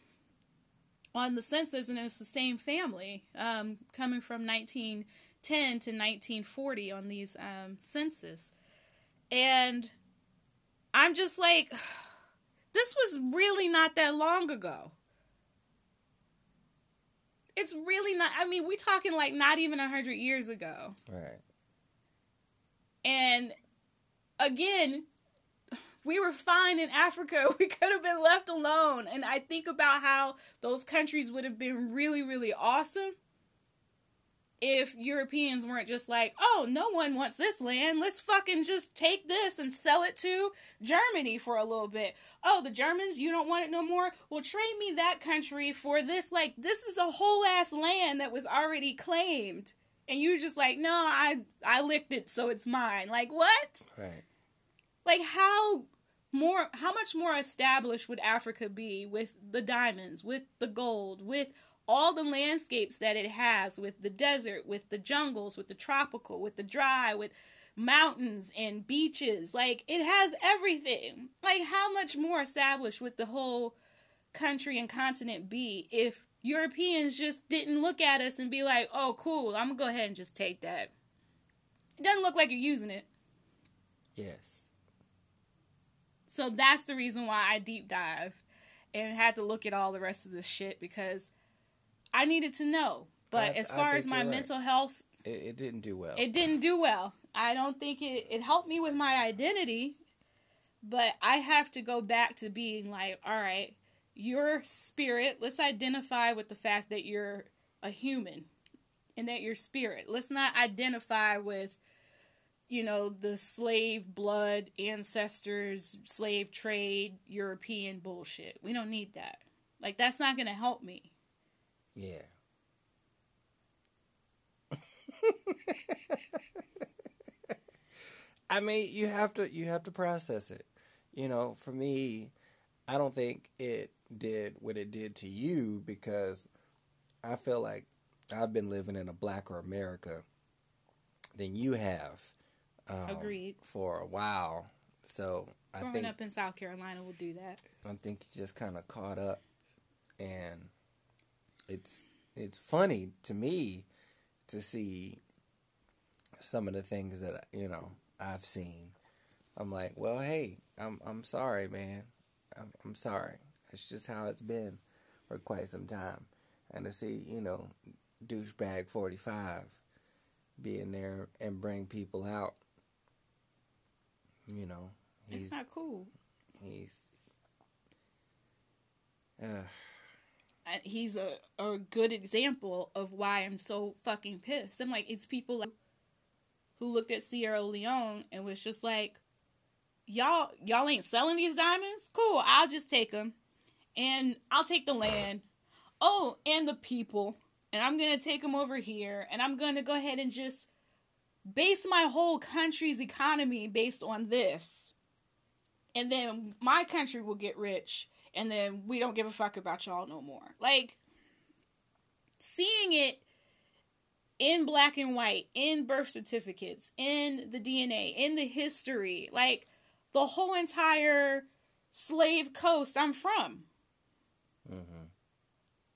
on the census. And it's the same family um, coming from nineteen ten to nineteen forty on these um, census. And I'm just like, this was really not that long ago. It's really not. I mean, we're talking like not even one hundred years ago. Right. And again, we were fine in Africa. We could have been left alone. And I think about how those countries would have been really, really awesome. if Europeans weren't just like, oh, no one wants this land, let's fucking just take this and sell it to Germany for a little bit. Oh, the Germans, you don't want it no more? Well, trade me that country for this. Like, this is a whole ass land that was already claimed. And you're just like, no, I I licked it, so it's mine. Like, what? Right. Like, how more, how much more established would Africa be with the diamonds, with the gold, with all the landscapes that it has, with the desert, with the jungles, with the tropical, with the dry, with mountains and beaches? Like, it has everything. Like, how much more established would the whole country and continent be if Europeans just didn't look at us and be like, oh, cool, I'm going to go ahead and just take that. It doesn't look like you're using it. Yes. So that's the reason why I deep dived and had to look at all the rest of this shit, because I needed to know. But I, as far as my right. mental health... It, it didn't do well. It didn't do well. I don't think it, it helped me with my identity, but I have to go back to being like, all right, your spirit, let's identify with the fact that you're a human and that you're spirit. Let's not identify with, you know, the slave blood, ancestors, slave trade, European bullshit. We don't need that. Like, that's not going to help me. Yeah. I mean, you have to, you have to process it. You know, for me, I don't think it did what it did to you, because I feel like I've been living in a blacker America than you have. Um, Agreed. For a while. So I Growing think... up in South Carolina will do that. I think you just kind of caught up. And it's it's funny to me to see some of the things that, you know, I've seen. I'm like, well, hey, I'm I'm sorry, man. I'm, I'm sorry. It's just how it's been for quite some time. And to see, you know, douchebag forty-five be in there and bring people out, you know. It's not cool. He's uh, he's a, a good example of why I'm so fucking pissed. I'm like, it's people like who looked at Sierra Leone and was just like, Y'all y'all ain't selling these diamonds? Cool, I'll just take them. And I'll take the land. Oh, and the people. And I'm going to take them over here. And I'm going to go ahead and just base my whole country's economy based on this. And then my country will get rich. And then we don't give a fuck about y'all no more. Like, seeing it in black and white, in birth certificates, in the D N A, in the history, like, the whole entire slave coast I'm from. Mm-hmm.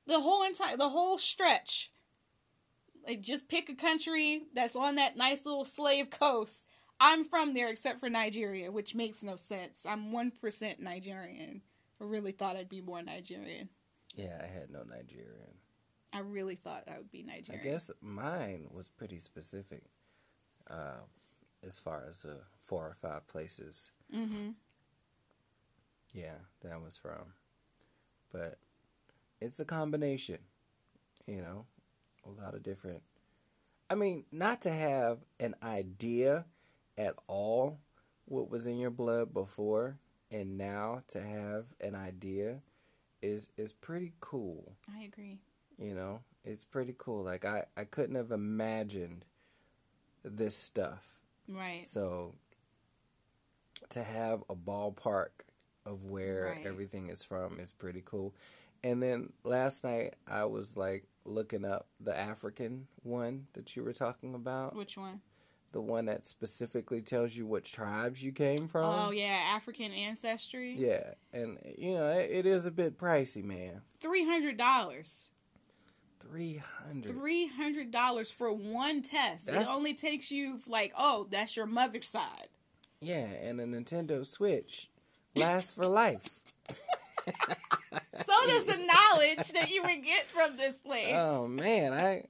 The whole entire, the whole stretch. Like, just pick a country that's on that nice little slave coast. I'm from there, except for Nigeria, which makes no sense. I'm one percent Nigerian. I really thought I'd be more Nigerian. Yeah, I had no Nigerian. I really thought I would be Nigerian. I guess mine was pretty specific, uh, as far as the four or five places. Mm-hmm. Yeah, that was from. But it's a combination, you know, a lot of different. I mean, not to have an idea at all what was in your blood before and now to have an idea is is pretty cool. I agree. You know, it's pretty cool. Like, I, I couldn't have imagined this stuff. Right. So to have a ballpark of where right. everything is from is pretty cool. And then last night I was like looking up the African one that you were talking about. Which one? The one that specifically tells you what tribes you came from. Oh, yeah. African ancestry. Yeah. And, you know, it, it is a bit pricey, man. three hundred dollars. Three hundred. Three hundred dollars for one test. That's... It only takes you like, oh, that's your mother's side. Yeah, and a Nintendo Switch lasts for life. So does the knowledge that you would get from this place. Oh man, I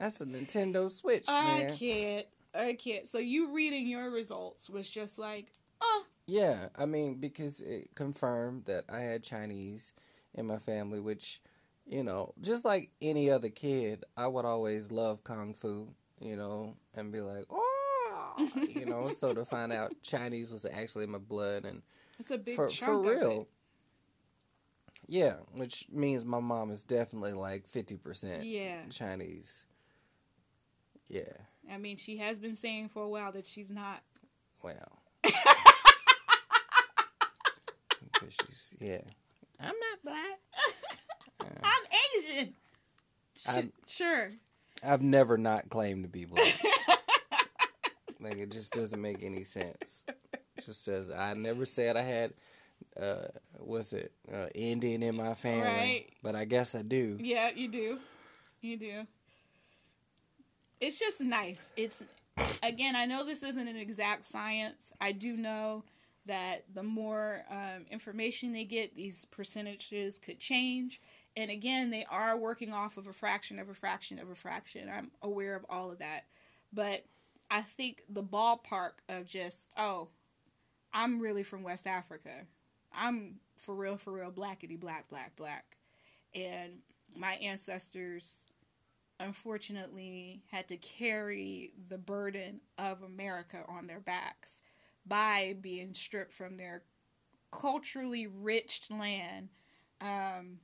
that's a Nintendo Switch. Man. I can't. I can't. So you reading your results was just like, oh. Yeah, I mean, because it confirmed that I had Chinese in my family, which you know, just like any other kid, I would always love Kung Fu, you know, and be like, oh, you know, so to find out Chinese was actually in my blood. And it's a big for, chunk for real. Of it. Yeah, which means my mom is definitely like fifty percent yeah. Chinese. Yeah. I mean, she has been saying for a while that she's not. Well. Because she's, yeah. I'm not black. Yeah. I'm Asian. Sh- I'm, sure. I've never not claimed to be black. Like, it just doesn't make any sense. It just says, I never said I had, uh, what's it, uh, Indian in my family. Right. But I guess I do. Yeah, you do. You do. It's just nice. It's, again, I know this isn't an exact science. I do know that the more um, information they get, these percentages could change. And again, they are working off of a fraction of a fraction of a fraction. I'm aware of all of that. But I think the ballpark of just, oh, I'm really from West Africa. I'm for real, for real, blackity, black, black, black. And my ancestors, unfortunately, had to carry the burden of America on their backs by being stripped from their culturally rich land um,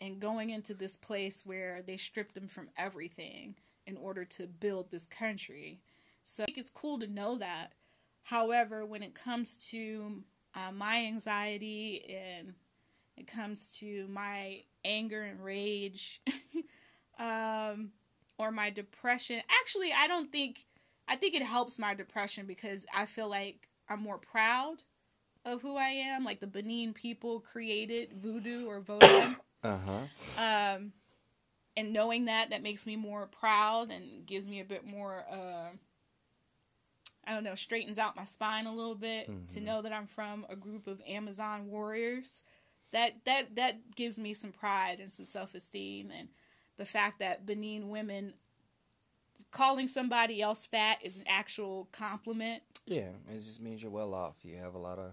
and going into this place where they stripped them from everything in order to build this country. So I think it's cool to know that. However, when it comes to uh, my anxiety and it comes to my anger and rage... Um, or my depression. Actually, I don't think, I think it helps my depression because I feel like I'm more proud of who I am. Like the Benin people created voodoo or vodou. Uh-huh. Um, and knowing that, that makes me more proud and gives me a bit more, uh, I don't know, straightens out my spine a little bit mm-hmm. to know that I'm from a group of Amazon warriors. That, that, that gives me some pride and some self-esteem and the fact that Benin women calling somebody else fat is an actual compliment. Yeah, it just means you're well off. You have a lot of,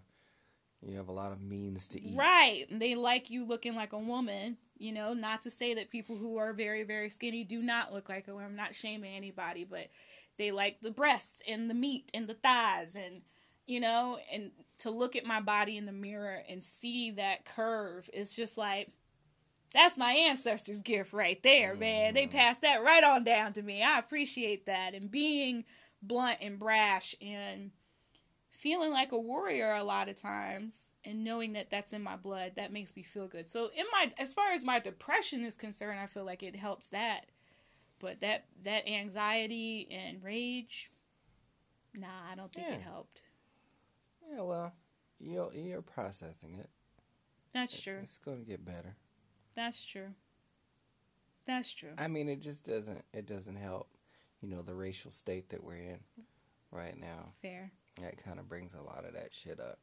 you have a lot of means to eat. Right, and they like you looking like a woman. You know, not to say that people who are very, very skinny do not look like a woman. I'm not shaming anybody, but they like the breasts and the meat and the thighs, and you know, and to look at my body in the mirror and see that curve is just like. That's my ancestors' gift right there, man. They passed that right on down to me. I appreciate that. And being blunt and brash and feeling like a warrior a lot of times and knowing that that's in my blood, that makes me feel good. So in my, as far as my depression is concerned, I feel like it helps that. But that, that anxiety and rage, nah, I don't think yeah. it helped. Yeah, well, you're, you're processing it. That's true. It's going to get better. That's true. That's true. I mean, it just doesn't, it doesn't help, you know, the racial state that we're in right now. Fair. That kind of brings a lot of that shit up.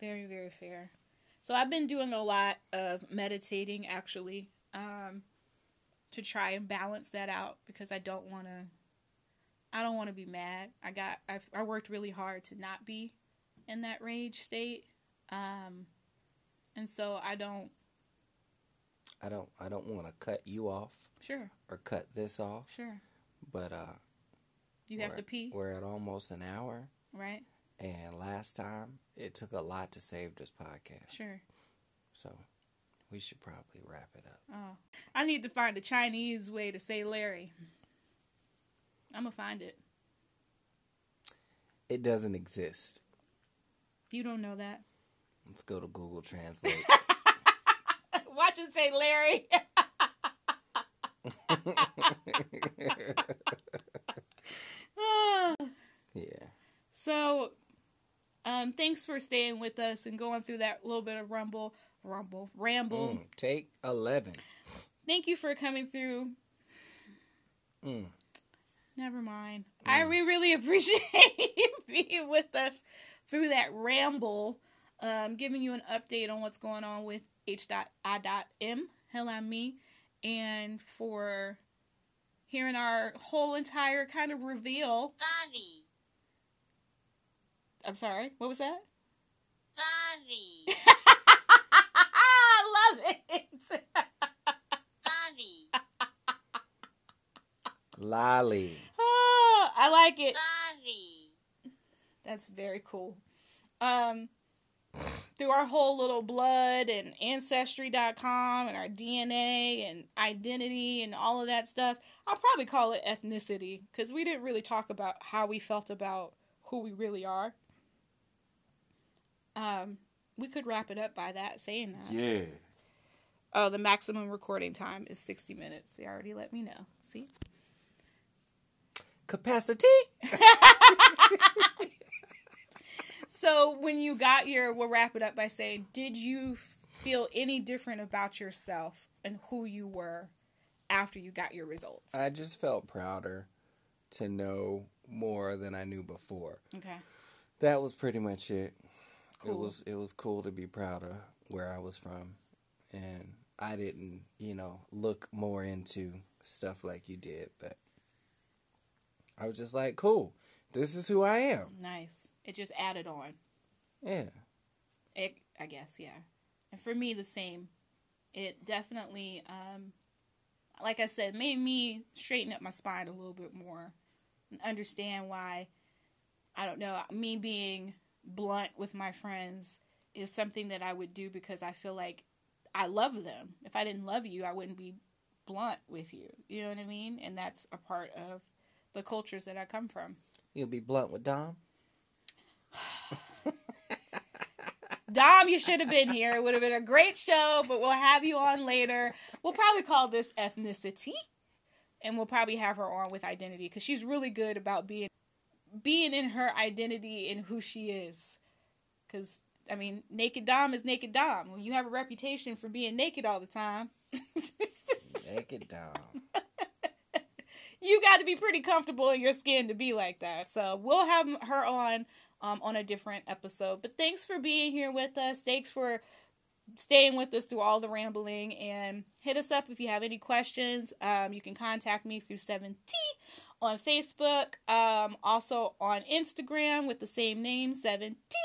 Very, very fair. So I've been doing a lot of meditating, actually, um, to try and balance that out because I don't want to, I don't want to be mad. I got, I've, I worked really hard to not be in that rage state. Um, and so I don't. I don't I don't want to cut you off. Sure. Or cut this off. Sure. But uh you have to pee. We're at almost an hour. Right. And last time it took a lot to save this podcast. Sure. So we should probably wrap it up. Oh. I need to find a Chinese way to say Larry. I'm gonna find it. It doesn't exist. You don't know that. Let's go to Google Translate. Watch it say Larry. Yeah. So, um, thanks for staying with us and going through that little bit of rumble, rumble, ramble. Mm, take eleven. Thank you for coming through. Mm. Never mind. Mm. I re- really appreciate you being with us through that ramble. Um, giving you an update on what's going on with H I M, hell I'm me, and for hearing our whole entire kind of reveal. Sorry. I'm sorry, what was that? Sorry. I love it. Lolly. Oh, I like it. Lolly. That's very cool. Um, through our whole little blood and Ancestry dot com and our D N A and identity and all of that stuff, I'll probably call it ethnicity because we didn't really talk about how we felt about who we really are. Um, we could wrap it up by that saying that. Yeah. Oh, the maximum recording time is sixty minutes. They already let me know. See? Capacity? So when you got your, we'll wrap it up by saying, did you feel any different about yourself and who you were after you got your results? I just felt prouder to know more than I knew before. Okay. That was pretty much it. Cool. It was, it was cool to be proud of where I was from. And I didn't, you know, look more into stuff like you did, but I was just like, cool, this is who I am. Nice. It just added on. Yeah. It, I guess, yeah. And for me, the same. It definitely, um, like I said, made me straighten up my spine a little bit more and understand why, I don't know, me being blunt with my friends is something that I would do because I feel like I love them. If I didn't love you, I wouldn't be blunt with you. You know what I mean? And that's a part of the cultures that I come from. You'll be blunt with Dom? Dom, you should have been here. It would have been a great show, but we'll have you on later. We'll probably call this ethnicity, and we'll probably have her on with identity because she's really good about being being in her identity and who she is. Because I mean, naked Dom is naked Dom. When you have a reputation for being naked all the time. Naked Dom. You got to be pretty comfortable in your skin to be like that. So we'll have her on um, on a different episode. But thanks for being here with us. Thanks for staying with us through all the rambling. And hit us up if you have any questions. Um, you can contact me through seven T on Facebook. Um, also on Instagram with the same name, seven T.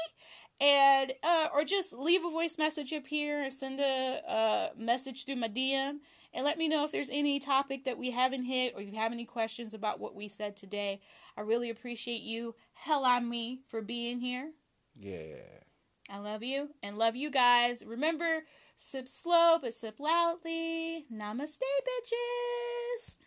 And, uh, or just leave a voice message up here and send a, uh, message through my D M and let me know if there's any topic that we haven't hit or you have any questions about what we said today. I really appreciate you, hell on me, for being here. Yeah. I love you and love you guys. Remember, sip slow, but sip loudly. Namaste, bitches.